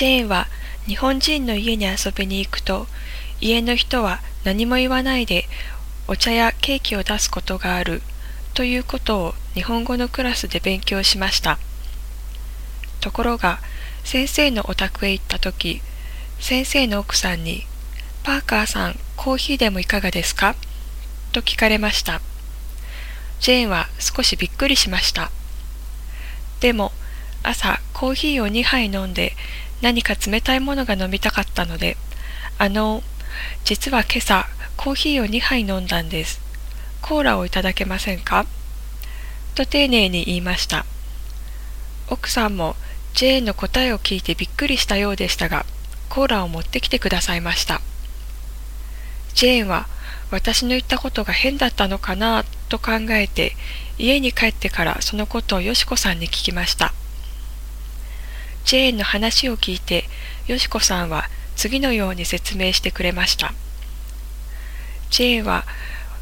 チェーンは日本人の家に遊びに行くと、家の人は何も言わないでお茶やケーキを出すことがあるということを日本語のクラスで勉強しました。ところが、先生のお宅へ行ったとき、先生の奥さんに、パーカーさん、コーヒーでもいかがですかと聞かれました。ジェーンは少しびっくりしました。でも、朝コーヒーを2杯飲んで、何か冷たいものが飲みたかったので、実は今朝コーヒーを2杯飲んだんです。コーラをいただけませんかと丁寧に言いました。奥さんもジェーンの答えを聞いてびっくりしたようでしたが、コーラを持ってきてくださいました。ジェーンは私の言ったことが変だったのかなと考えて、家に帰ってからそのことをよしこさんに聞きました。ジェーンの話を聞いて、よしこさんは次のように説明してくれました。ジェーンは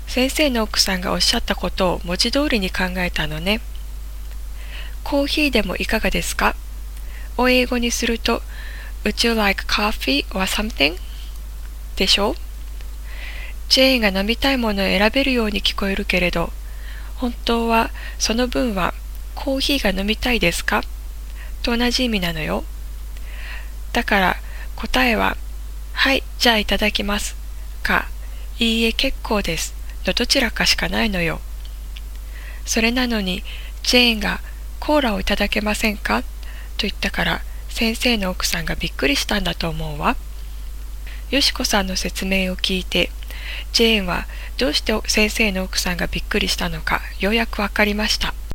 先生の奥さんがおっしゃったことを文字通りに考えたのね。コーヒーでもいかがですかを英語にすると、Would you like coffee or something? でしょう。ジェーンが飲みたいものを選べるように聞こえるけれど、本当はその文はコーヒーが飲みたいですかと同じ意味なのよ。だから答えは、はい、じゃあいただきますか、いいえ、結構ですのどちらかしかないのよ。それなのに、ジェーンがコーラをいただけませんかと言ったから、先生の奥さんがびっくりしたんだと思うわ。よしこさんの説明を聞いて、ジェーンはどうして先生の奥さんがびっくりしたのか、ようやくわかりました。